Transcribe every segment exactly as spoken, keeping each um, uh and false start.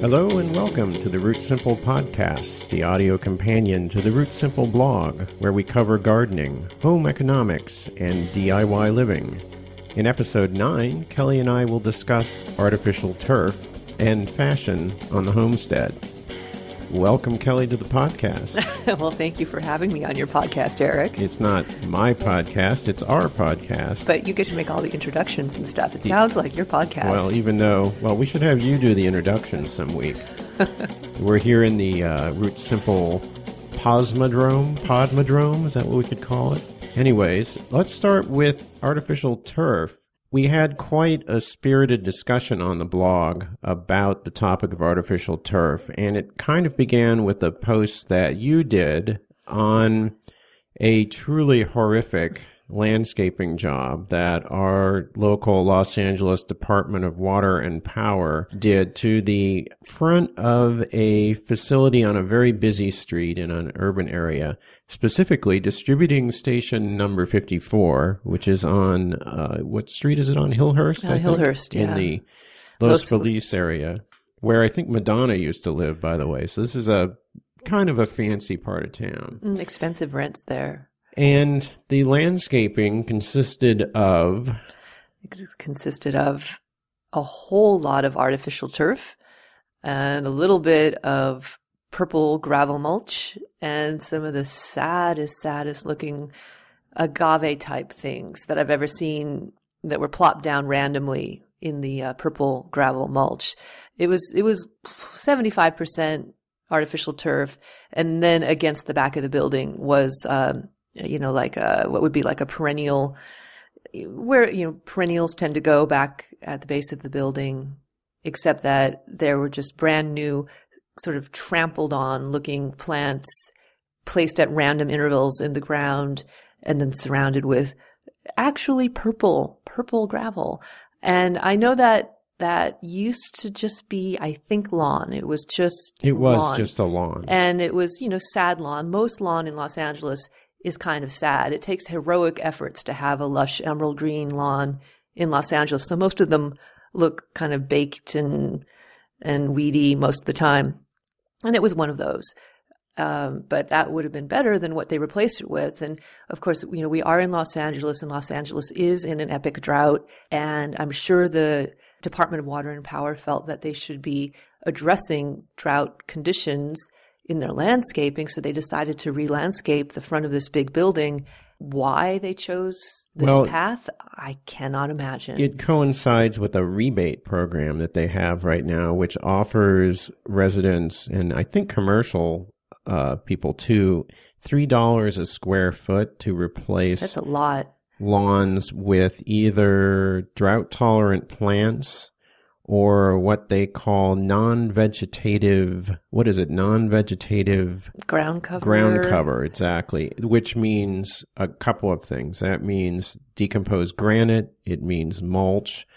Hello and welcome to the Root Simple Podcast, the audio companion to the Root Simple blog, where we cover gardening, home economics, and D I Y living. In episode nine, Kelly and I will discuss artificial turf and fashion on the homestead. Welcome, Kelly, to the podcast. Well, thank you for having me on your podcast, Eric. It's not my podcast, it's our podcast. But you get to make all the introductions and stuff. It sounds like your podcast. Well, even though, well, we should have you do the introductions some week. We're here in the uh, Root Simple Posmodrome, Podmodrome, is that what we could call it? Anyways, let's start with artificial turf. We had quite a spirited discussion on the blog about the topic of artificial turf, and it kind of began with a post that you did on a truly horrific landscaping job that our local Los Angeles Department of Water and Power did to the front of a facility on a very busy street in an urban area, specifically distributing station number fifty-four, which is on, uh, what street is it on? Hillhurst? Uh, Hillhurst, yeah. In the Los, Los Feliz Feliz area, where I think Madonna used to live, by the way. So this is a kind of a fancy part of town. Mm, expensive rents there. And the landscaping consisted of... It consisted of a whole lot of artificial turf and a little bit of purple gravel mulch and some of the saddest, saddest looking agave type things that I've ever seen that were plopped down randomly in the uh, purple gravel mulch. It was, it was seventy-five percent artificial turf. And then against the back of the building was... Um, you know, like a, what would be like a perennial, where, you know, perennials tend to go back at the base of the building, except that there were just brand new, sort of trampled on looking plants placed at random intervals in the ground and then surrounded with actually purple, purple gravel. And I know that that used to just be, I think, lawn. It was just It was lawn. just a lawn. And it was, you know, sad lawn. Most lawn in Los Angeles is kind of sad. It takes heroic efforts to have a lush emerald green lawn in Los Angeles. So most of them look kind of baked and and weedy most of the time. And it was one of those. Um, but that would have been better than what they replaced it with. And of course, you know, we are in Los Angeles, and Los Angeles is in an epic drought. And I'm sure the Department of Water and Power felt that they should be addressing drought conditions in their landscaping, so they decided to re-landscape the front of this big building. Why they chose this well, path, I cannot imagine. It coincides with a rebate program that they have right now, which offers residents, and I think commercial uh, people too, three dollars a square foot to replace That's a lot. lawns with either drought-tolerant plants or what they call non-vegetative, what is it, non-vegetative... Ground cover. Ground cover, exactly, which means a couple of things. That means decomposed granite, it means mulch.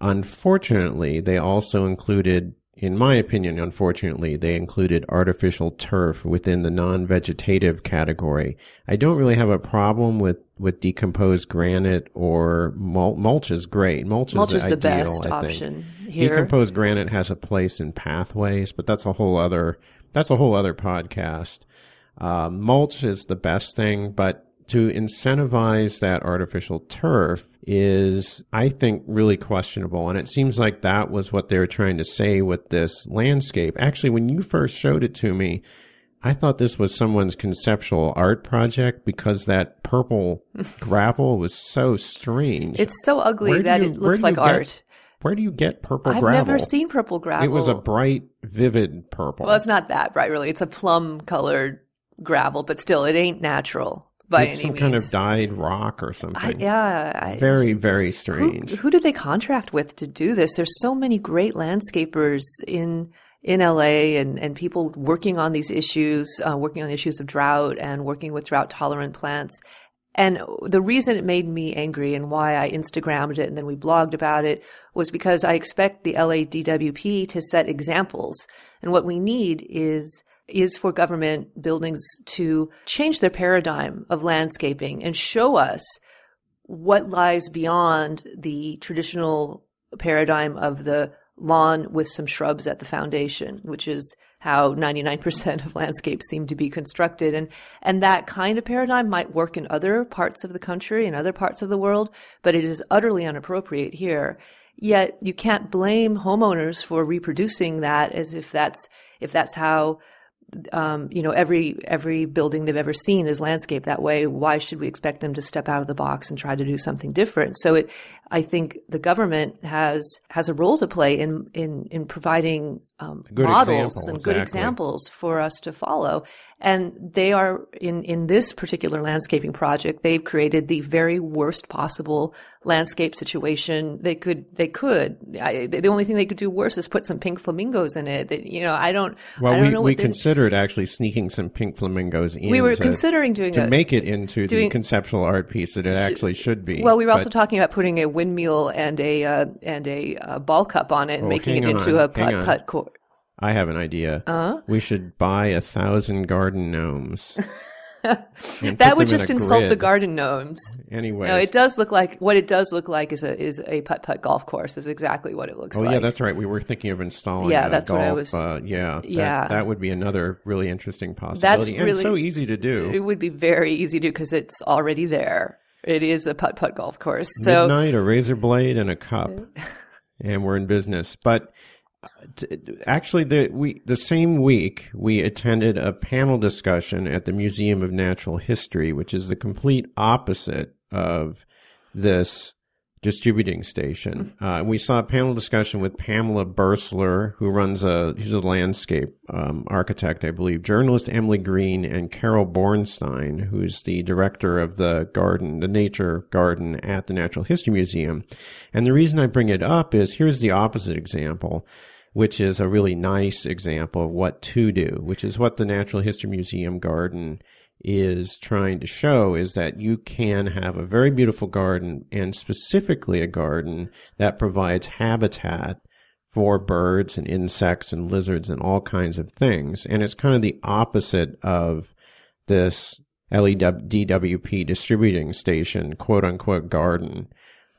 Unfortunately, they also included, in my opinion, unfortunately, they included artificial turf within the non-vegetative category. I don't really have a problem with with decomposed granite or mul- mulch is great. Mulch, mulch is, is the ideal, best I option think. Here. Decomposed granite has a place in pathways, but that's a whole other that's a whole other podcast. Uh, mulch is the best thing, but to incentivize that artificial turf is, I think, really questionable. And it seems like that was what they were trying to say with this landscape. Actually, when you first showed it to me, I thought this was someone's conceptual art project because that purple gravel was so strange. It's so ugly that you, it looks like art. Get, where do you get purple I've gravel? I've never seen purple gravel. It was a bright, vivid purple. Well, it's not that bright, really. It's a plum-colored gravel, but still, it ain't natural. By it's any some means. Kind of dyed rock or something. I, yeah. I, very, very strange. Who, who did they contract with to do this? There's so many great landscapers in in L A and, and people working on these issues, uh, working on issues of drought and working with drought-tolerant plants. And the reason it made me angry and why I Instagrammed it and then we blogged about it was because I expect the L A D W P to set examples. And what we need is... is for government buildings to change their paradigm of landscaping and show us what lies beyond the traditional paradigm of the lawn with some shrubs at the foundation, which is how ninety-nine percent of landscapes seem to be constructed. And, and that kind of paradigm might work in other parts of the country and other parts of the world, but it is utterly inappropriate here. Yet you can't blame homeowners for reproducing that as if that's, if that's how, um, you know, every, every building they've ever seen is landscaped that way. Why should we expect them to step out of the box and try to do something different? So it, I think the government has, has a role to play in, in, in providing, um, models example, and exactly. good examples for us to follow. And they are in, in this particular landscaping project, they've created the very worst possible landscape situation they could, they could. I, the only thing they could do worse is put some pink flamingos in it. That, you know, I don't, well, I don't we, know what we considered actually sneaking some pink flamingos in. We were to, considering doing to a, make it into doing, the conceptual art piece that it actually should be. Well, we were but, also talking about putting a windmill and a, uh, and a uh, ball cup on it and oh, making it into on, a putt-putt court. I have an idea. Uh-huh. We should buy a thousand garden gnomes. That would just insult grid. The garden gnomes. Anyway, no, it does look like what it does look like is a is a putt putt golf course is exactly what it looks oh, like. Oh yeah, that's right. We were thinking of installing. Yeah, a that's golf, what I was. Uh, yeah, yeah. That, that would be another really interesting possibility. That's really, and so easy to do. It would be very easy to do because it's already there. It is a putt putt golf course. So midnight, a razor blade, and a cup, and we're in business. But. Actually, the, we, the same week, we attended a panel discussion at the Museum of Natural History, which is the complete opposite of this distributing station. Uh, we saw a panel discussion with Pamela Bursler, who runs a, who's a landscape um, architect, I believe, journalist Emily Green, and Carol Bornstein, who's the director of the garden, the nature garden at the Natural History Museum. And the reason I bring it up is here's the opposite example, which is a really nice example of what to do, which is what the Natural History Museum garden is trying to show is that you can have a very beautiful garden and specifically a garden that provides habitat for birds and insects and lizards and all kinds of things. And it's kind of the opposite of this L E D W P distributing station, quote unquote, garden.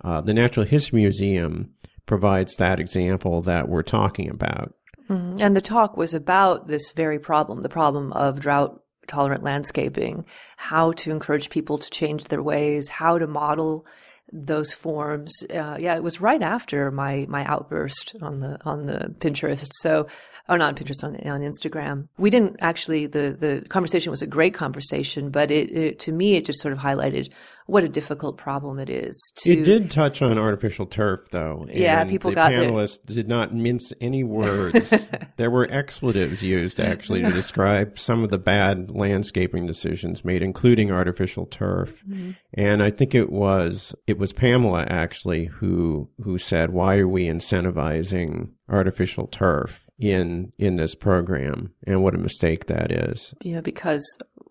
Uh, the Natural History Museum provides that example that we're talking about. Mm-hmm. And the talk was about this very problem, the problem of drought tolerant landscaping, how to encourage people to change their ways, how to model those forms. Uh, yeah, it was right after my my outburst on the on the Pinterest. So, or not Pinterest, on on Instagram. We didn't actually. The the conversation was a great conversation, but it, it to me it just sort of highlighted what a difficult problem it is. To... It did touch on artificial turf, though. And yeah, people the got the panelists their... did not mince any words. There were expletives used, actually, to describe some of the bad landscaping decisions made, including artificial turf. Mm-hmm. And I think it was it was Pamela, actually, who who said, why are we incentivizing artificial turf in in this program? And what a mistake that is. Yeah, because...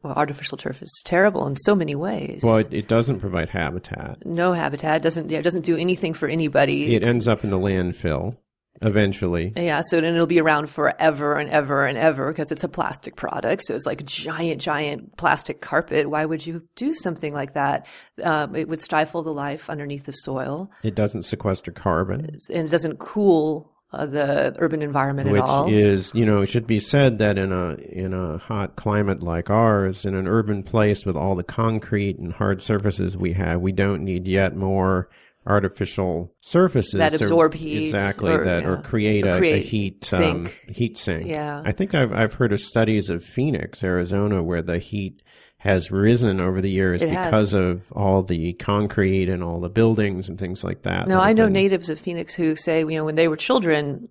Well, artificial turf is terrible in so many ways. Well, it, it doesn't provide habitat. No habitat. It doesn't, yeah, it doesn't do anything for anybody. It it's, ends up in the landfill eventually. Yeah, so then it'll be around forever and ever and ever because it's a plastic product. So it's like a giant, giant plastic carpet. Why would you do something like that? Um, it would stifle the life underneath the soil. It doesn't sequester carbon. And it doesn't cool Uh, the urban environment at all. Which is, you know, it should be said that in a in a hot climate like ours, in an urban place with all the concrete and hard surfaces we have, we don't need yet more artificial surfaces that absorb or, heat, exactly or, that, yeah. or create a, or create a heat sink. Um, heat sink. Yeah, I think I've I've heard of studies of Phoenix, Arizona, where the heat has risen over the years it because has. of all the concrete and all the buildings and things like that. No, that I know been... natives of Phoenix who say, you know, when they were children,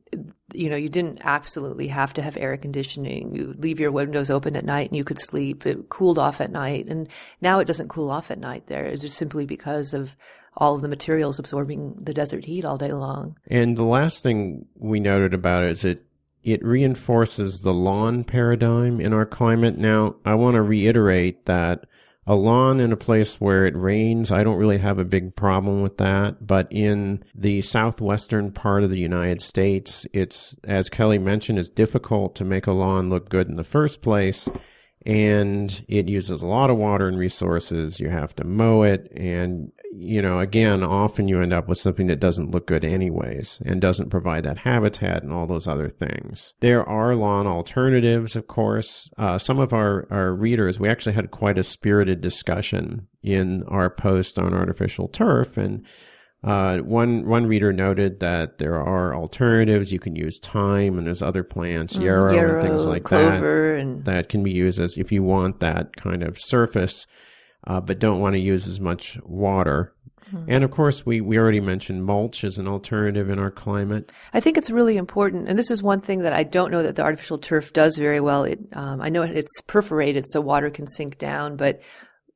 you know, you didn't absolutely have to have air conditioning. You leave your windows open at night and you could sleep. It cooled off at night. And now it doesn't cool off at night there. It's just simply because of all of the materials absorbing the desert heat all day long. And the last thing we noted about it is it It reinforces the lawn paradigm in our climate. Now, I want to reiterate that a lawn in a place where it rains, I don't really have a big problem with that. But in the southwestern part of the United States, it's, as Kelly mentioned, it's difficult to make a lawn look good in the first place. And it uses a lot of water and resources. You have to mow it. And you know, again, often you end up with something that doesn't look good anyways and doesn't provide that habitat and all those other things. There are lawn alternatives, of course. Uh, some of our, our readers, we actually had quite a spirited discussion in our post on artificial turf. And uh, one, one reader noted that there are alternatives. You can use thyme and there's other plants, mm, yarrow, yarrow and things like clover, that, and... that can be used as if you want that kind of surface. Uh, but don't want to use as much water. Mm-hmm. And of course, we, we already mentioned mulch as an alternative in our climate. I think it's really important. And this is one thing that I don't know that the artificial turf does very well. It, um, I know it's perforated so water can sink down, but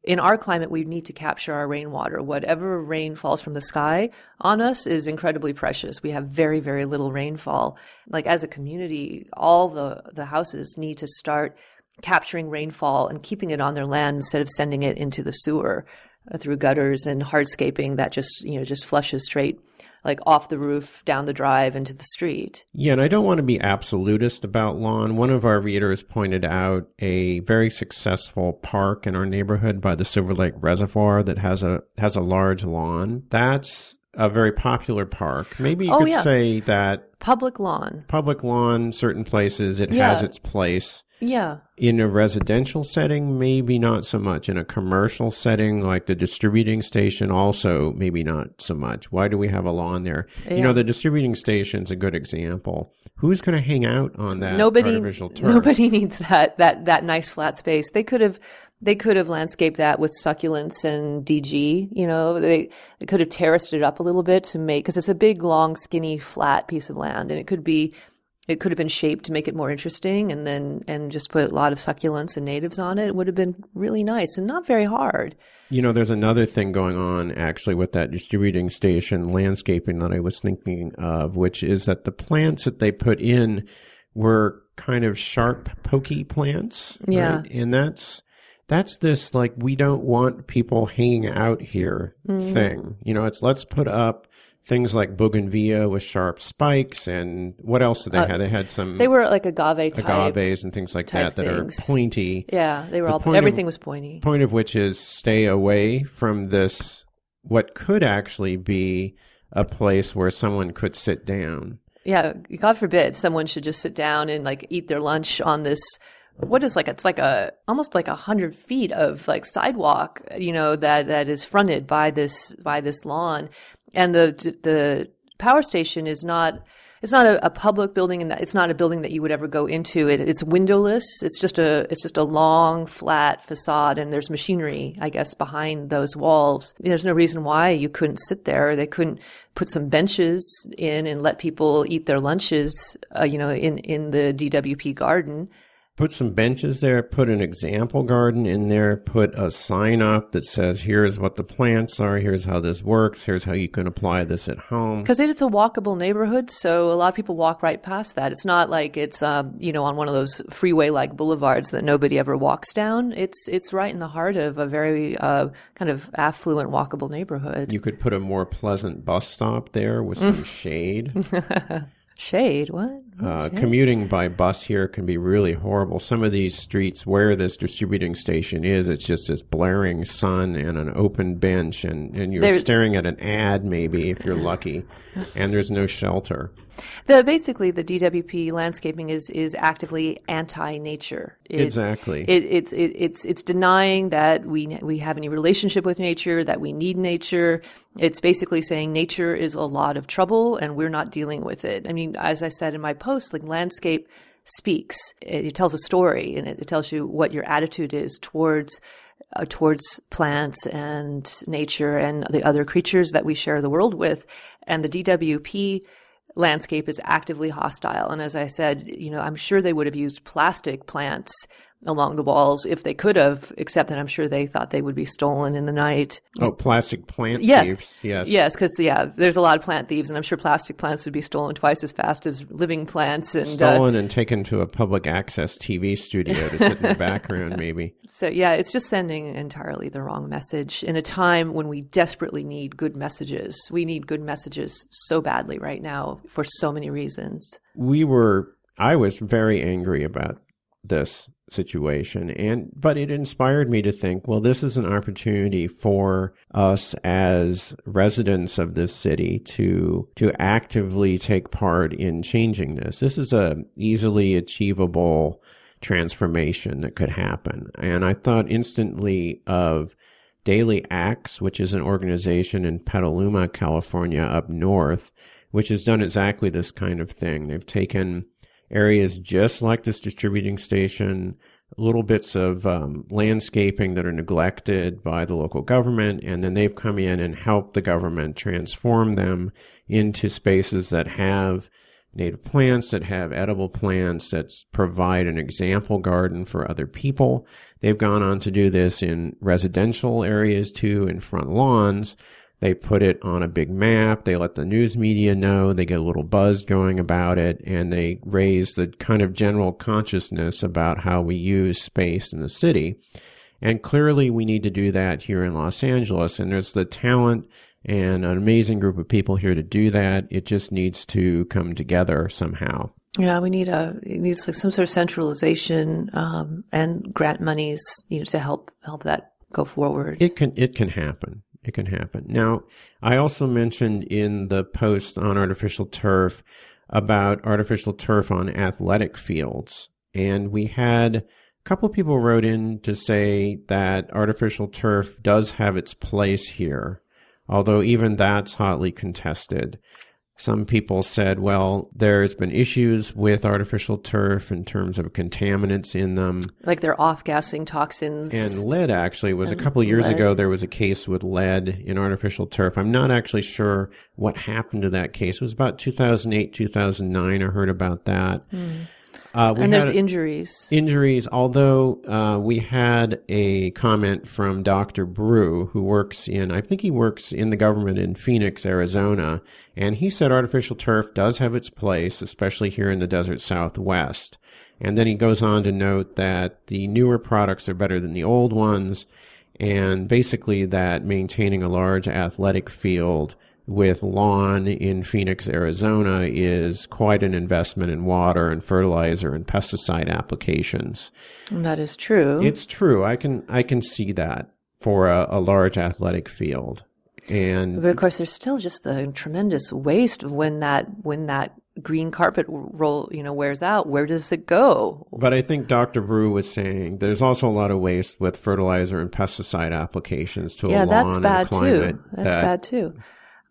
in our climate, we need to capture our rainwater. Whatever rain falls from the sky on us is incredibly precious. We have very, very little rainfall. Like as a community, all the, the houses need to start capturing rainfall and keeping it on their land instead of sending it into the sewer uh, through gutters and hardscaping that just, you know, just flushes straight like off the roof, down the drive, into the street. Yeah, and I don't want to be absolutist about lawn. One of our readers pointed out a very successful park in our neighborhood by the Silver Lake Reservoir that has a has a large lawn. That's a very popular park. Maybe you oh, could yeah. say that... Public lawn. Public lawn, certain places, it yeah. has its place. Yeah. In a residential setting, maybe not so much. In a commercial setting, like the distributing station, also maybe not so much. Why do we have a lawn there? Yeah. You know, the distributing station's a good example. Who's going to hang out on that nobody, artificial turf? Nobody needs that, that that nice flat space. They could have they could have landscaped that with succulents and D G. You know, they, they could have terraced it up a little bit to make, because it's a big, long, skinny, flat piece of land, and it could be. It could have been shaped to make it more interesting, and then and just put a lot of succulents and natives on it. It would have been really nice and not very hard. You know, there's another thing going on actually with that distributing station landscaping that I was thinking of, which is that the plants that they put in were kind of sharp, pokey plants. Yeah. Right? And that's that's this like we don't want people hanging out here mm-hmm. thing. You know, it's let's put up things like bougainvillea with sharp spikes, and what else did they uh, have? They had some... They were like agave type. Agaves and things like that that things. Are pointy. Yeah, they were the all... Everything of, was pointy. Point of which is stay away from this, what could actually be a place where someone could sit down. Yeah, God forbid someone should just sit down and like eat their lunch on this... What is like, it's like a, almost like a hundred feet of like sidewalk, you know, that, that is fronted by this, by this lawn. And the, the power station is not, it's not a, a public building, and it's not a building that you would ever go into. It, it's windowless. It's just a, it's just a long flat facade, and there's machinery, I guess, behind those walls. There's no reason why you couldn't sit there. They couldn't put some benches in and let people eat their lunches, uh, you know, in, in the D W P garden. Put some benches there, put an example garden in there, put a sign up that says, here's what the plants are, here's how this works, here's how you can apply this at home. Because it's a walkable neighborhood, so a lot of people walk right past that. It's not like it's, um, you know, on one of those freeway-like boulevards that nobody ever walks down. It's it's right in the heart of a very uh, kind of affluent, walkable neighborhood. You could put a more pleasant bus stop there with some shade. Shade, what? what uh, shade? Commuting by bus here can be really horrible. Some of these streets where this distributing station is, it's just this blaring sun and an open bench, and, and you're there's... staring at an ad maybe if you're lucky, and there's no shelter. The Basically, the D W P landscaping is, is actively anti-nature. It, exactly. It, it's it, it's it's denying that we we have any relationship with nature, that we need nature. It's basically saying nature is a lot of trouble and we're not dealing with it. I mean, as I said in my post, like landscape speaks. It, it tells a story, and it, it tells you what your attitude is towards uh, towards plants and nature and the other creatures that we share the world with. And the D W P landscape is actively hostile. And as I said, you know, I'm sure they would have used plastic plants along the walls if they could have, except that I'm sure they thought they would be stolen in the night. Oh, plastic plant yes. thieves. Yes. Yes, because, yeah, there's a lot of plant thieves, and I'm sure plastic plants would be stolen twice as fast as living plants. And Stolen uh, and taken to a public access T V studio to sit in the background, maybe. So, yeah, it's just sending entirely the wrong message in a time when we desperately need good messages. We need good messages so badly right now for so many reasons. We were – I was very angry about this situation. And but it inspired me to think, well, this is an opportunity for us as residents of this city to to actively take part in changing this. This is a easily achievable transformation that could happen. And I thought instantly of Daily Acts, which is an organization in Petaluma, California, up north, which has done exactly this kind of thing. They've taken areas just like this distributing station, little bits of um, landscaping that are neglected by the local government, and then they've come in and helped the government transform them into spaces that have native plants, that have edible plants, that provide an example garden for other people. They've gone on to do this in residential areas too, in front lawns. They put it on a big map. They let the news media know. They get a little buzz going about it, and they raise the kind of general consciousness about how we use space in the city. And clearly we need to do that here in Los Angeles, and there's the talent and an amazing group of people here to do that. It just needs to come together somehow. Yeah, we need a it needs like some sort of centralization um, and grant monies, you know, to help help that go forward. It can it can happen. It can happen. Now, I also mentioned in the post on artificial turf about artificial turf on athletic fields, and we had a couple of people wrote in to say that artificial turf does have its place here, although even that's hotly contested. Some people said, well, there's been issues with artificial turf in terms of contaminants in them. Like they're off-gassing toxins. And lead actually was a couple of years lead. ago, there was a case with lead in artificial turf. I'm not actually sure what happened to that case. It was about two thousand eight, two thousand nine. I heard about that. Mm. Uh, and there's injuries. Injuries, although uh, we had a comment from Doctor Brew, who works in, I think he works in the government in Phoenix, Arizona, and he said artificial turf does have its place, especially here in the desert Southwest. And then he goes on to note that the newer products are better than the old ones, and basically that maintaining a large athletic field with lawn in Phoenix, Arizona is quite an investment in water and fertilizer and pesticide applications. And that is true. It's true. I can I can see that for a, a large athletic field. And but of course there's still just the tremendous waste of when that when that green carpet roll, you know, wears out, where does it go? But I think Doctor Brew was saying there's also a lot of waste with fertilizer and pesticide applications to yeah, a lawn that's bad and climate. Too. That's that, bad too.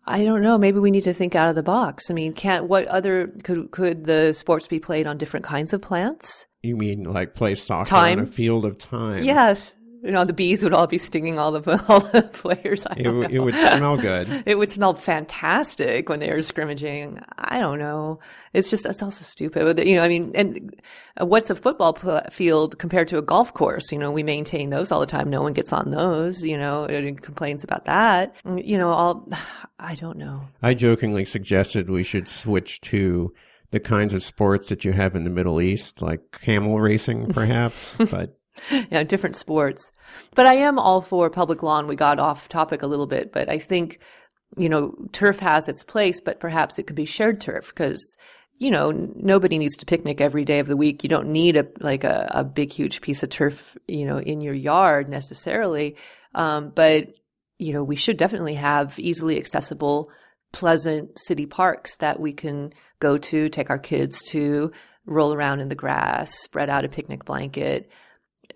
I don't know. Maybe we need to think out of the box. I mean, can't what other could could the sports be played on different kinds of plants? You mean like play soccer time. on a field of time? Yes. You know, the bees would all be stinging all the all the players. I don't it, know. It would smell good. It would smell fantastic when they were scrimmaging. I don't know. It's just it's also stupid. You know, I mean, and what's a football field compared to a golf course? You know, we maintain those all the time. No one gets on those. You know, and complains about that. You know, all I don't know. I jokingly suggested we should switch to the kinds of sports that you have in the Middle East, like camel racing, perhaps, but. Yeah, you know, different sports. But I am all for public lawn. We got off topic a little bit, but I think, you know, turf has its place, but perhaps it could be shared turf because, you know, nobody needs to picnic every day of the week. You don't need a like a, a big, huge piece of turf, you know, in your yard necessarily. Um, but, you know, we should definitely have easily accessible, pleasant city parks that we can go to, take our kids to, roll around in the grass, spread out a picnic blanket.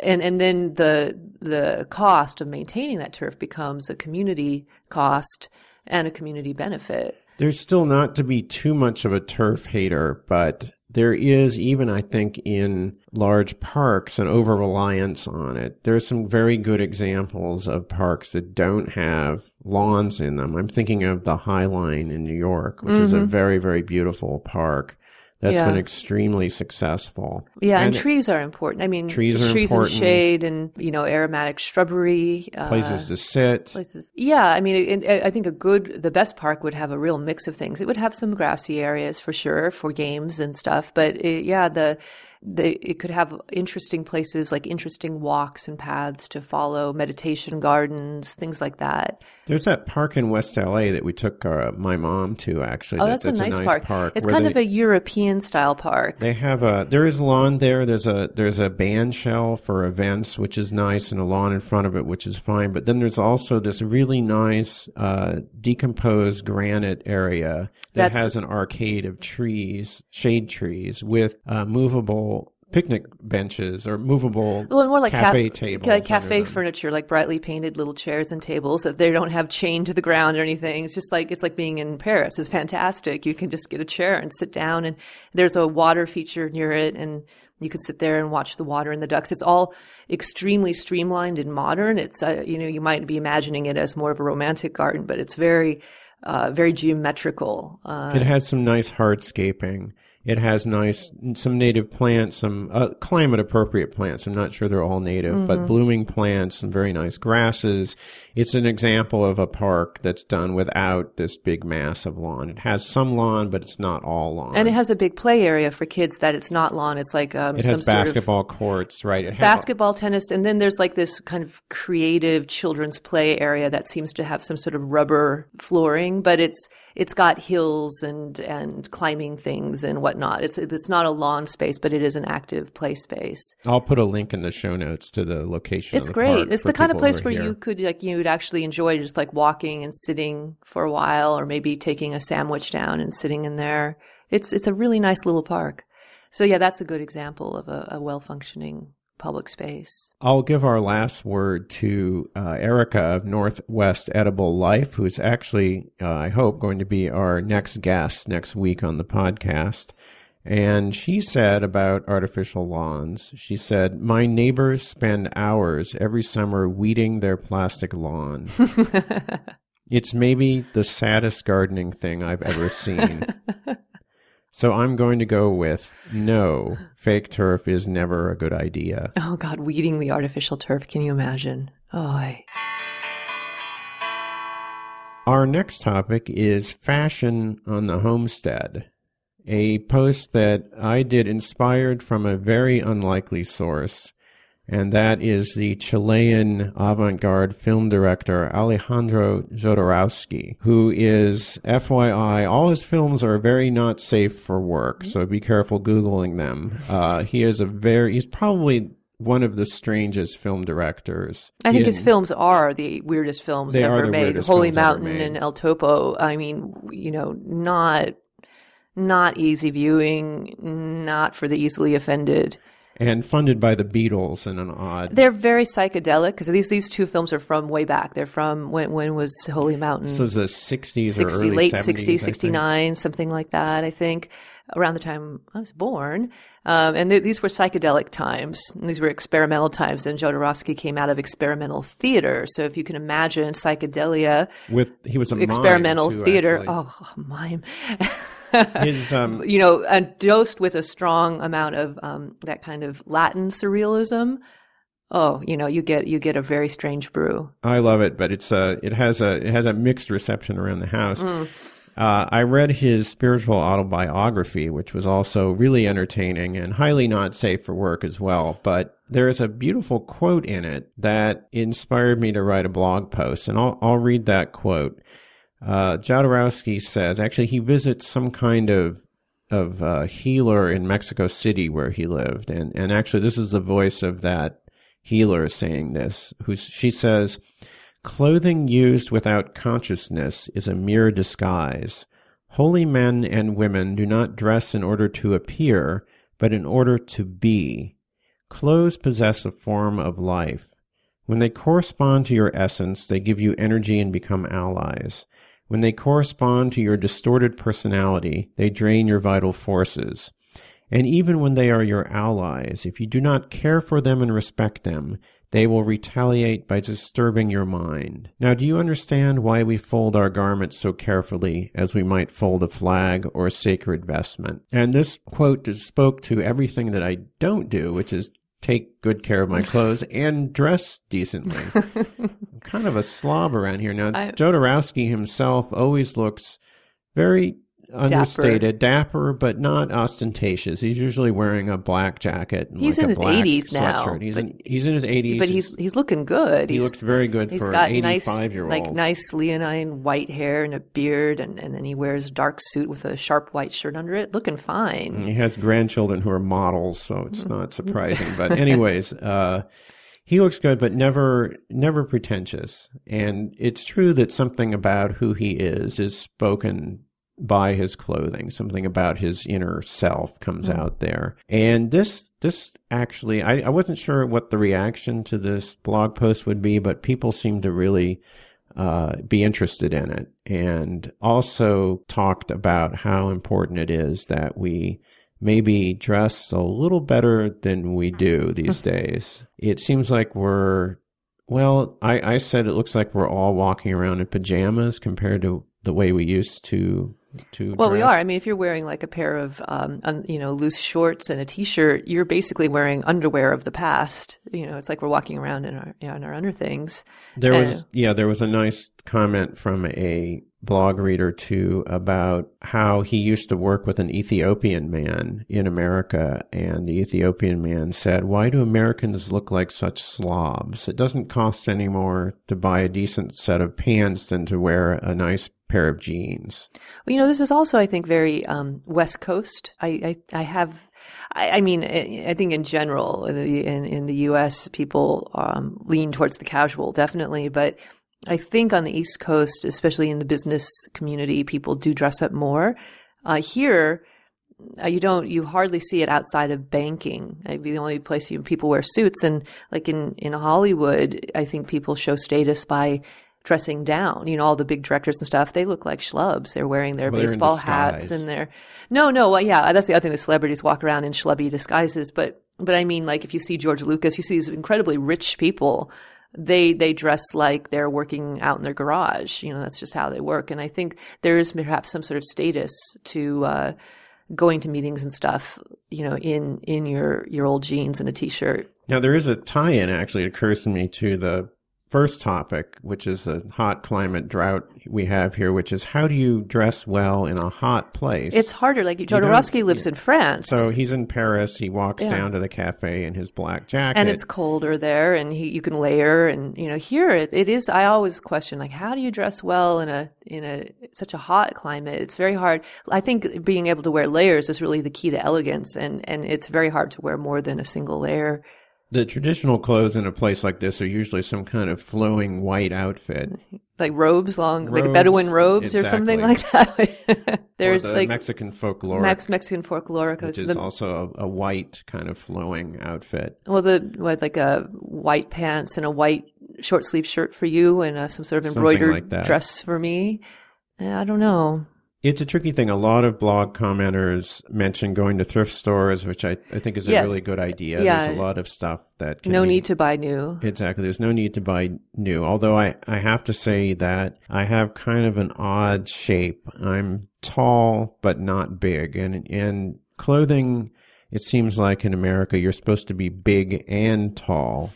And and then the the cost of maintaining that turf becomes a community cost and a community benefit. There's still not to be too much of a turf hater, but there is even, I think, in large parks an over-reliance on it. There are some very good examples of parks that don't have lawns in them. I'm thinking of the High Line in New York, which mm-hmm. is a very, very beautiful park. That's yeah. been extremely successful. Yeah, and, and trees are important. I mean, trees, are trees important. And shade and, you know, aromatic shrubbery. Places uh, to sit. Places. Yeah, I mean, it, it, I think a good, the best park would have a real mix of things. It would have some grassy areas for sure for games and stuff. But it, yeah, the They, it could have interesting places, like interesting walks and paths to follow, meditation gardens, things like that. There's that park in West L A that we took our, my mom to, actually. Oh, that's, that's, that's a, nice a nice park. park it's kind they, of a European-style park. They have a – there is lawn there. There's a there's a band shell for events, which is nice, and a lawn in front of it, which is fine. But then there's also this really nice uh, decomposed granite area that that's, has an arcade of trees, shade trees, with uh, movable picnic benches or movable well, more like cafe caf- tables. Like cafe furniture, like brightly painted little chairs and tables that they don't have chained to the ground or anything. It's just like, it's like being in Paris. It's fantastic. You can just get a chair and sit down, and there's a water feature near it, and you can sit there and watch the water and the ducks. It's all extremely streamlined and modern. It's, uh, you know, you might be imagining it as more of a romantic garden, but it's very, uh, very geometrical. Uh, it has some nice hardscaping. It has nice, some native plants, some uh, climate-appropriate plants. I'm not sure they're all native, mm-hmm. but blooming plants, some very nice grasses. It's an example of a park that's done without this big mass of lawn. It has some lawn, but it's not all lawn. And it has a big play area for kids that it's not lawn. It's like um, it some has basketball sort of courts, right? It has basketball, tennis, and then there's like this kind of creative children's play area that seems to have some sort of rubber flooring, but it's it's got hills and and climbing things and whatnot. Not. It's it's not a lawn space, but it is an active play space. I'll put a link in the show notes to the location. It's of the great. Park it's the kind of place where here. you could like you would actually enjoy just like walking and sitting for a while, or maybe taking a sandwich down and sitting in there. It's it's a really nice little park. So yeah, that's a good example of a, a well functioning public space. I'll give our last word to uh, Erica of Northwest Edible Life, who is actually, uh, I hope, going to be our next guest next week on the podcast. And she said about artificial lawns, she said, "My neighbors spend hours every summer weeding their plastic lawn. It's maybe the saddest gardening thing I've ever seen." So I'm going to go with no, fake turf is never a good idea. Oh, God, weeding the artificial turf. Can you imagine? Oh, I... Our next topic is fashion on the homestead. A post that I did inspired from a very unlikely source, and that is the Chilean avant-garde film director Alejandro Jodorowsky, who is, F Y I, all his films are very not safe for work, so be careful Googling them. Uh, he is a very, he's probably... one of the strangest film directors. I think in, his films are the weirdest films they ever are the made. Holy Mountain and El Topo. I mean, you know, not not easy viewing, not for the easily offended. And funded by the Beatles in an odd... They're very psychedelic, because these these two films are from way back. They're from, when when was Holy Mountain? This was the sixties or early late seventies, late sixties, sixty-nine, something like that, I think, around the time I was born. Um, and th- these were psychedelic times. And these were experimental times, and Jodorowsky came out of experimental theater. So if you can imagine psychedelia... With He was a experimental mime, too, theater. Actually. Oh, mime. His, um, you know, and dosed with a strong amount of um, that kind of Latin surrealism. Oh, you know, you get you get a very strange brew. I love it, but it's a it has a it has a mixed reception around the house. Mm. Uh, I read his spiritual autobiography, which was also really entertaining and highly not safe for work as well. But there is a beautiful quote in it that inspired me to write a blog post, and I'll I'll read that quote. Uh, Jodorowsky says, actually, he visits some kind of of uh, healer in Mexico City where he lived. And, and actually, this is the voice of that healer saying this. Who's, she says, "Clothing used without consciousness is a mere disguise. Holy men and women do not dress in order to appear, but in order to be. Clothes possess a form of life. When they correspond to your essence, they give you energy and become allies. When they correspond to your distorted personality, they drain your vital forces. And even when they are your allies, if you do not care for them and respect them, they will retaliate by disturbing your mind. Now, do you understand why we fold our garments so carefully as we might fold a flag or a sacred vestment?" And this quote spoke to everything that I don't do, which is take good care of my clothes and dress decently. I'm kind of a slob around here. Now, I, Jodorowsky himself always looks very understated, dapper, dapper, but not ostentatious. He's usually wearing a black jacket. And he's like in his eighties now. He's in, he's in his eighties, but he's he's looking good. He he's, looks very good for an eighty-five-year-old. He's got nice, like nice leonine white hair and a beard, and, and then he wears a dark suit with a sharp white shirt under it, looking fine. And he has grandchildren who are models, so it's not surprising. But anyways, uh, he looks good, but never never pretentious. And it's true that something about who he is is spoken by his clothing. Something about his inner self comes mm. out there. And this this actually, I, I wasn't sure what the reaction to this blog post would be, but people seem to really uh, be interested in it, and also talked about how important it is that we maybe dress a little better than we do these days. It seems like we're, well, I, I said it looks like we're all walking around in pajamas compared to the way we used to to well, dress. We are. I mean, if you're wearing like a pair of, um, un, you know, loose shorts and a T-shirt, you're basically wearing underwear of the past. You know, it's like we're walking around in our, you know, in our under things. There and, was, yeah, there was a nice comment from a blog reader too about how he used to work with an Ethiopian man in America, and the Ethiopian man said, "Why do Americans look like such slobs? It doesn't cost any more to buy a decent set of pants than to wear a nice pair of jeans." Well, you know, this is also, I think, very um, West Coast. I, I, I have, I, I mean, I, I think in general, in the, in, in the U S, people um, lean towards the casual, definitely. But I think on the East Coast, especially in the business community, people do dress up more. Uh, here, uh, you don't, you hardly see it outside of banking. It'd be the only place you, people wear suits. And like in, in Hollywood, I think people show status by dressing down. You know, all the big directors and stuff, they look like schlubs. They're wearing their well, baseball hats and their no no well, yeah, that's the other thing, the celebrities walk around in schlubby disguises, but but I mean, like, if you see George Lucas, you see these incredibly rich people, they they dress like they're working out in their garage. You know, that's just how they work. And I think there is perhaps some sort of status to uh going to meetings and stuff, you know, in in your your old jeans and a T-shirt. Now, there is a tie-in, actually. It occurs to me, to the first topic, which is a hot climate drought we have here, which is how do you dress well in a hot place? It's harder. Like Jodorowsky lives in France. So he's in Paris. He walks yeah. down to the cafe in his black jacket. And it's colder there, and he, you can layer. And, you know, here it, it is. I always question, like, how do you dress well in a in a such a hot climate? It's very hard. I think being able to wear layers is really the key to elegance, and, and it's very hard to wear more than a single layer. The traditional clothes in a place like this are usually some kind of flowing white outfit. Like robes, long, robes, like Bedouin robes, exactly. Or something like that. There's or the like Mexican folklore. Mex- Mexican folklore. Which is the, also a, a white kind of flowing outfit. Well, the what, like a white pants and a white short sleeve shirt for you, and a, some sort of embroidered like dress for me. I don't know. It's a tricky thing. A lot of blog commenters mention going to thrift stores, which I, I think is a yes. really good idea. Yeah. There's a lot of stuff that can No be, need to buy new. Exactly. There's no need to buy new. Although I, I have to say that I have kind of an odd shape. I'm tall, but not big. And and clothing, it seems like in America, you're supposed to be big and tall.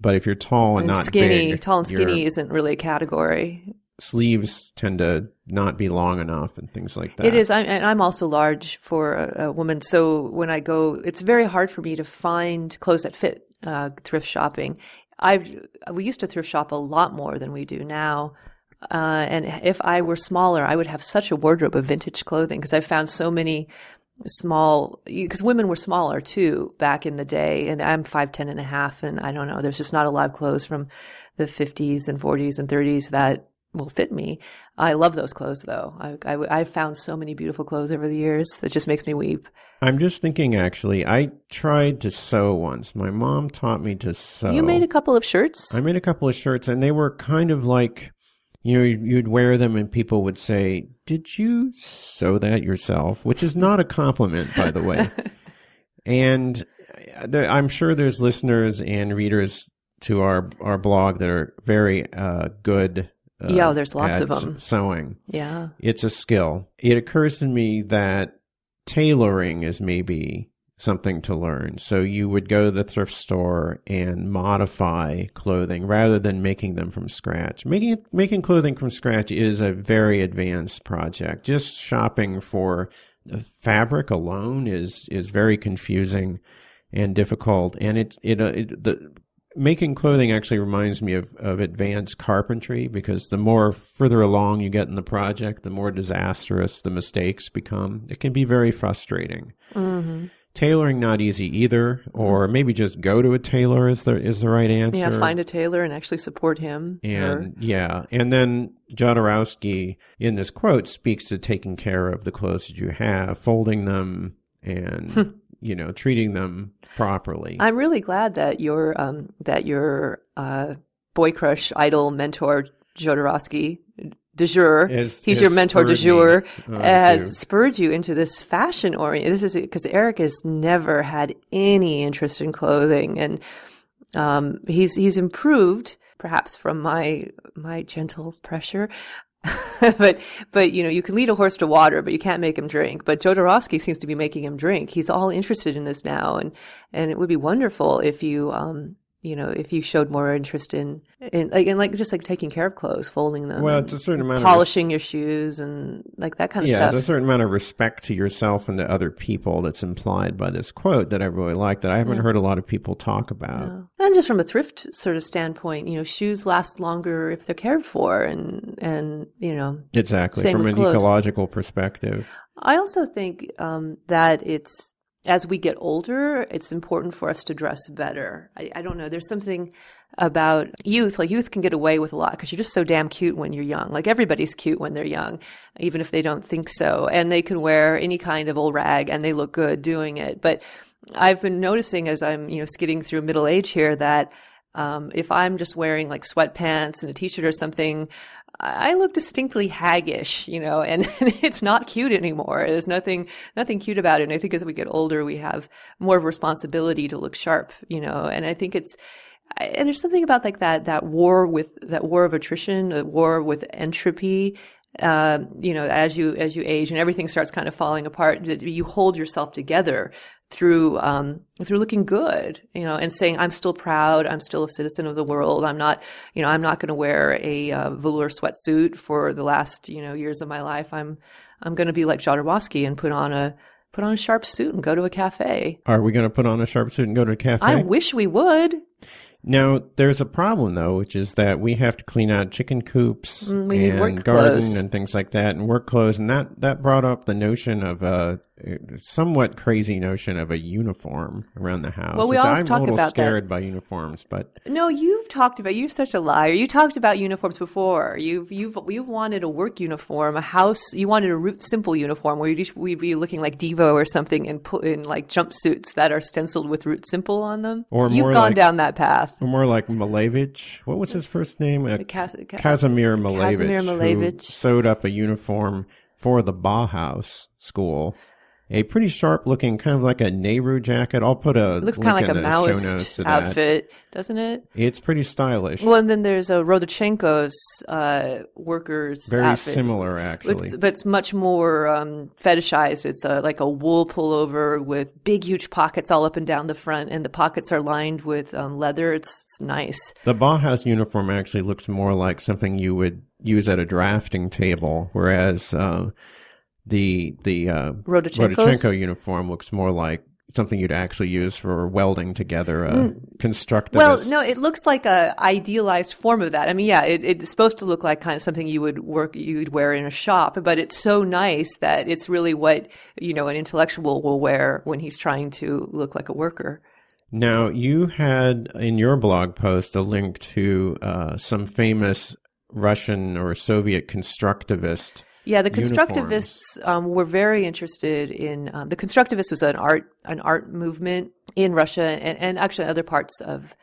But if you're tall and, and not skinny, big, tall and skinny isn't really a category. Sleeves tend to not be long enough and things like that. It is. I'm, and I'm also large for a, a woman. So when I go, it's very hard for me to find clothes that fit uh, thrift shopping. I've We used to thrift shop a lot more than we do now. Uh, and if I were smaller, I would have such a wardrobe of vintage clothing, because I found so many small, because women were smaller too back in the day. And I'm five ten and a half. And I don't know, there's just not a lot of clothes from the fifties and forties and thirties that will fit me. I love those clothes, though. I, I, I've found so many beautiful clothes over the years. It just makes me weep. I'm just thinking, actually, I tried to sew once. My mom taught me to sew. You made a couple of shirts? I made a couple of shirts, and they were kind of like, you know, you'd wear them and people would say, "Did you sew that yourself?" Which is not a compliment, by the way. And I'm sure there's listeners and readers to our, our blog that are very uh, good Uh, yeah, there's lots of them. Sewing. Yeah. It's a skill. It occurs to me that tailoring is maybe something to learn. So you would go to the thrift store and modify clothing rather than making them from scratch. Making making clothing from scratch is a very advanced project. Just shopping for fabric alone is is very confusing and difficult. And it's it, it the making clothing actually reminds me of, of advanced carpentry, because the more further along you get in the project, the more disastrous the mistakes become. It can be very frustrating. Mm-hmm. Tailoring, not easy either, or maybe just go to a tailor is the is the right answer. Yeah, find a tailor and actually support him. And or... yeah, and then Jodorowsky in this quote speaks to taking care of the clothes that you have, folding them, and you know, treating them properly. I'm really glad that your um, that your uh, boy crush, idol, mentor Jodorowsky. De jure, is, he's is your mentor de jure, me, uh, has too. spurred you into this fashion oriented. This is because Eric has never had any interest in clothing, and um, he's he's improved, perhaps from my my gentle pressure. but but you know, you can lead a horse to water, but you can't make him drink. But Jodorowsky seems to be making him drink. He's all interested in this now, and and it would be wonderful if you. Um, You know, if you showed more interest in, in like, and like just like taking care of clothes, folding them, well, it's a certain amount polishing of res- your shoes and like that kind of yeah, stuff. Yeah, there's a certain amount of respect to yourself and to other people that's implied by this quote that I really like, that I haven't yeah. heard a lot of people talk about. Yeah. And just from a thrift sort of standpoint, you know, shoes last longer if they're cared for, and, and you know. Exactly, same from an clothes. Ecological perspective. I also think um, that it's, as we get older, it's important for us to dress better. I, I don't know. There's something about youth. Like, youth can get away with a lot because you're just so damn cute when you're young. Like, everybody's cute when they're young, even if they don't think so. And they can wear any kind of old rag and they look good doing it. But I've been noticing as I'm, you know, skidding through middle age here that um, if I'm just wearing like sweatpants and a t-shirt or something, I look distinctly haggish, you know, and, and it's not cute anymore. There's nothing, nothing cute about it. And I think as we get older, we have more of a responsibility to look sharp, you know, and I think it's, and there's something about like that, that war with, that war of attrition, that war with entropy, uh, you know, as you, as you age and everything starts kind of falling apart, you hold yourself together through, um, through looking good, you know, and saying, I'm still proud. I'm still a citizen of the world. I'm not, you know, I'm not going to wear a uh, velour sweatsuit for the last, you know, years of my life. I'm, I'm going to be like Jodorowsky and put on a, put on a sharp suit and go to a cafe. Are we going to put on a sharp suit and go to a cafe? I wish we would. Now, there's a problem, though, which is that we have to clean out chicken coops and garden clothes. And things like that, and work clothes. And that, that brought up the notion of a somewhat crazy notion of a uniform around the house. Well, we always I'm talk a little about scared that. by uniforms, but no, you've talked about you're such a liar. You talked about uniforms before. You've you've you've wanted a work uniform, a house. You wanted a Root Simple uniform where you'd we'd be looking like Devo or something, and put in like jumpsuits that are stenciled with Root Simple on them. Or you've more gone like, down that path. Or more like Malevich. What was his first name? Uh, Kaz- Kaz- Kazimir Malevich. Kazimir Malevich. Who sewed up a uniform for the Bauhaus school. A pretty sharp-looking, kind of like a Nehru jacket. I'll put a it looks kind of like a Maoist outfit, doesn't it? It's pretty stylish. Well, and then there's a Rodchenko's uh, workers very outfit. Similar, actually, it's, but it's much more um, fetishized. It's a, like a wool pullover with big, huge pockets all up and down the front, and the pockets are lined with um, leather. It's, it's nice. The Bauhaus uniform actually looks more like something you would use at a drafting table, whereas. Uh, The the uh, Rodchenko uniform looks more like something you'd actually use for welding together a mm. constructivist. Well, no, it looks like a idealized form of that. I mean, yeah, it, it's supposed to look like kind of something you would work, you'd wear in a shop, but it's so nice that it's really what, you know, an intellectual will wear when he's trying to look like a worker. Now, you had in your blog post a link to uh, some famous Russian or Soviet constructivist. Yeah, the constructivists um, were very interested in um, the constructivist was an art an art movement in Russia and, and actually other parts of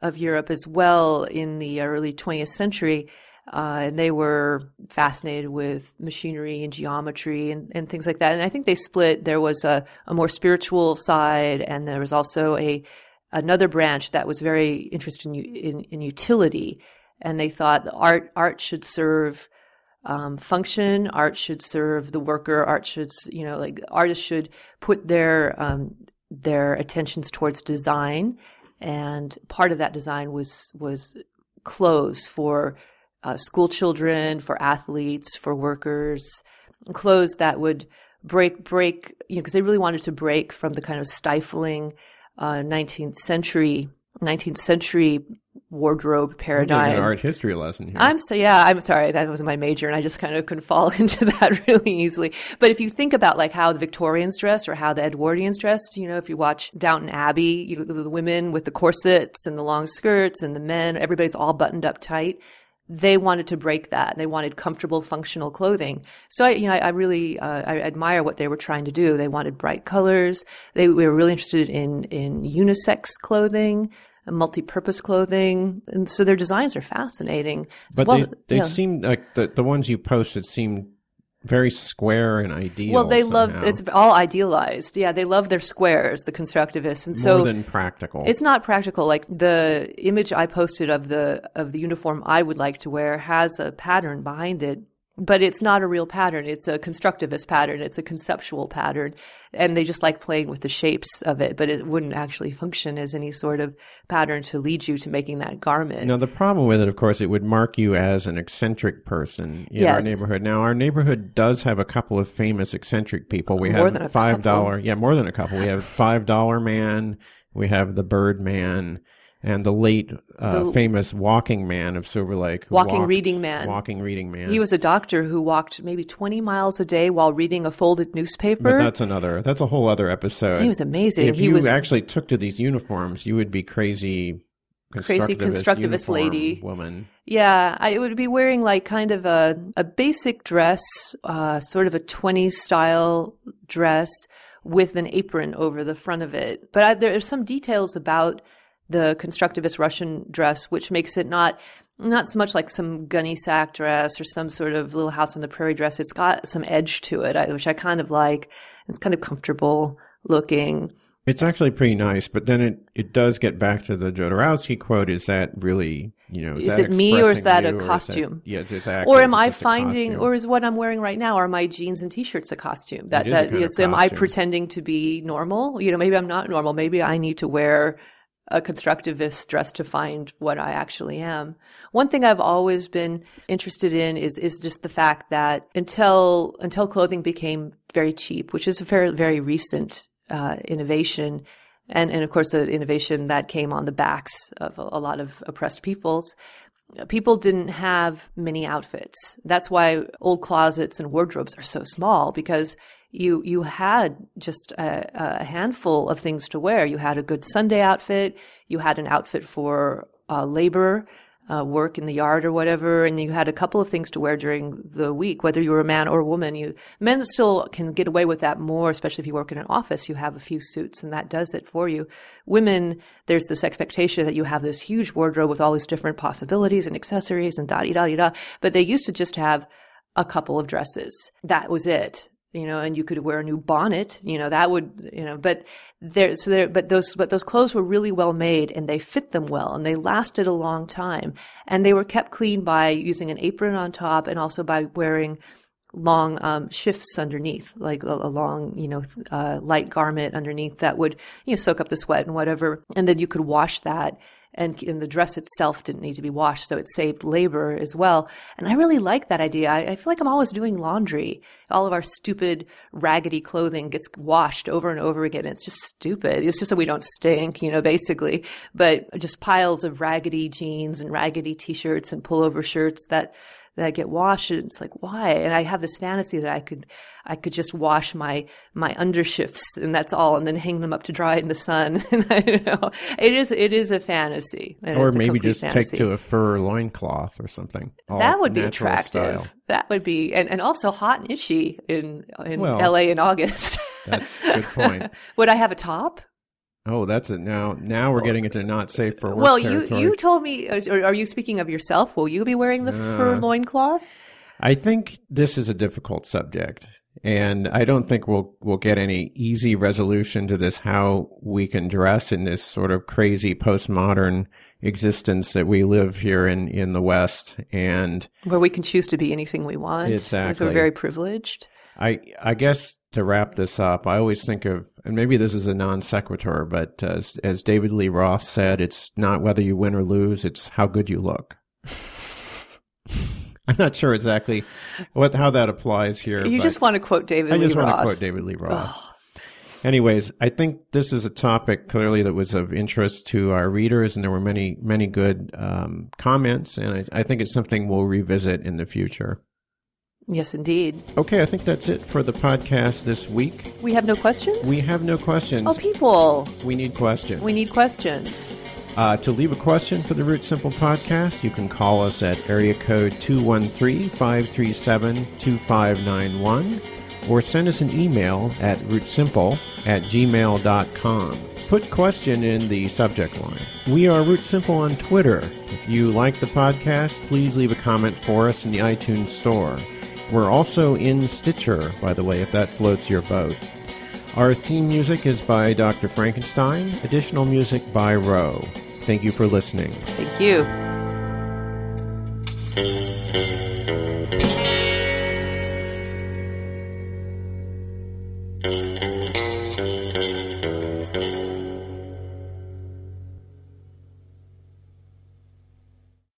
of Europe as well in the early twentieth century, uh, and they were fascinated with machinery and geometry and, and things like that. And I think they split. There was a, a more spiritual side, and there was also a another branch that was very interested in in, in utility, and they thought the art art should serve. Um, function, art should serve the worker, art should, you know, like artists should put their um, their attentions towards design, and part of that design was was clothes for uh, school children, for athletes, for workers, clothes that would break break you know because they really wanted to break from the kind of stifling uh, nineteenth century nineteenth century wardrobe paradigm. You're an art history lesson here. I'm so yeah, I'm sorry, that was my major and I just kind of could fall into that really easily. But if you think about like how the Victorians dressed or how the Edwardians dressed, you know, if you watch Downton Abbey, you know, the, the women with the corsets and the long skirts and the men, everybody's all buttoned up tight. They wanted to break that. They wanted comfortable, functional clothing. So I, you know, I, I really uh, I admire what they were trying to do. They wanted bright colors. They we were really interested in in unisex clothing, multi-purpose clothing, and so their designs are fascinating. But well, they, they yeah. seem like the, the ones you posted seem very square and ideal. Well, they somehow. love it's all idealized. Yeah, they love their squares, the constructivists, and so more than practical. It's not practical. Like the image I posted of the of the uniform I would like to wear has a pattern behind it, but it's not a real pattern. It's a constructivist pattern. It's a conceptual pattern. And they just like playing with the shapes of it, but it wouldn't actually function as any sort of pattern to lead you to making that garment. Now, the problem with it, of course, it would mark you as an eccentric person in yes. our neighborhood. Now, our neighborhood does have a couple of famous eccentric people. We more have than a five dollars couple. Yeah, more than a couple. We have five dollar Man. We have the Bird Man. And the late uh, the, famous walking man of Silver Lake. Walking walked, reading man. Walking reading man. He was a doctor who walked maybe twenty miles a day while reading a folded newspaper. But that's another, that's a whole other episode. He was amazing. If he you was, actually took to these uniforms, you would be crazy. Crazy constructivist, constructivist lady. Woman. Yeah. I would be wearing like kind of a, a basic dress, uh, sort of a twenties style dress with an apron over the front of it. But I, there are some details about the constructivist Russian dress, which makes it not not so much like some gunny sack dress or some sort of Little House on the Prairie dress. It's got some edge to it, which I kind of like. It's kind of comfortable looking. It's actually pretty nice, but then it, it does get back to the Jodorowsky quote. Is that really, you know, is, is that it me or is that a costume? Yes, yeah, it's actually. Or am I finding, or is what I'm wearing right now, are my jeans and t-shirts a costume? That is that is, costume. Am I pretending to be normal? You know, maybe I'm not normal. Maybe I need to wear a constructivist dress to find what I actually am. One thing I've always been interested in is is just the fact that until until clothing became very cheap, which is a very, very recent uh, innovation, and, and of course an innovation that came on the backs of a, a lot of oppressed peoples, people didn't have many outfits. That's why old closets and wardrobes are so small, because You you had just a, a handful of things to wear. You had a good Sunday outfit. You had an outfit for uh, labor, uh, work in the yard or whatever, and you had a couple of things to wear during the week, whether you were a man or a woman. You men still can get away with that more, especially if you work in an office. You have a few suits, and that does it for you. Women, there's this expectation that you have this huge wardrobe with all these different possibilities and accessories and da-de-da-de-da, but they used to just have a couple of dresses. That was it. You know, and you could wear a new bonnet, you know, that would, you know, but there, so there, but those, but those clothes were really well made, and they fit them well, and they lasted a long time, and they were kept clean by using an apron on top and also by wearing long, um, shifts underneath, like a, a long, you know, uh, light garment underneath that would, you know, soak up the sweat and whatever. And then you could wash that. And, and the dress itself didn't need to be washed, so it saved labor as well. And I really like that idea. I, I feel like I'm always doing laundry. All of our stupid, raggedy clothing gets washed over and over again. It's just stupid. It's just so we don't stink, you know, basically. But just piles of raggedy jeans and raggedy T-shirts and pullover shirts that that I get washed, and it's like, why? And I have this fantasy that I could, I could just wash my, my undershifts, and that's all, and then hang them up to dry in the sun. And I don't know, it is, it is a fantasy. It or maybe just fantasy. Take to a fur loincloth or something. That would be attractive. Style. That would be, and, and also hot and itchy in, in well, L A in August. That's a good point. Would I have a top? Oh, that's it. Now, now we're getting into not safe for work well, territory. Well, you, you told me, or are you speaking of yourself? Will you be wearing the uh, fur loincloth? I think this is a difficult subject, and I don't think we'll we'll get any easy resolution to this, how we can dress in this sort of crazy postmodern existence that we live here in, in the West. And where we can choose to be anything we want. Exactly. We're very privileged. I I guess to wrap this up, I always think of, and maybe this is a non sequitur, but as, as David Lee Roth said, it's not whether you win or lose, it's how good you look. I'm not sure exactly what how that applies here. You just want to quote David I Lee Roth. I just want to quote David Lee Roth. Oh. Anyways, I think this is a topic clearly that was of interest to our readers, and there were many, many good um, comments, and I, I think it's something we'll revisit in the future. Yes, indeed. Okay, I think that's it for the podcast this week. We have no questions? We have no questions. Oh, people. We need questions. We need questions. Uh, to leave a question for the Root Simple podcast, you can call us at area code two one three, five three seven, two five nine one or send us an email at rootsimple at gmail dot com. Put question in the subject line. We are Root Simple on Twitter. If you like the podcast, please leave a comment for us in the iTunes store. We're also in Stitcher, by the way, if that floats your boat. Our theme music is by Doctor Frankenstein, additional music by Roe. Thank you for listening. Thank you. Thank you.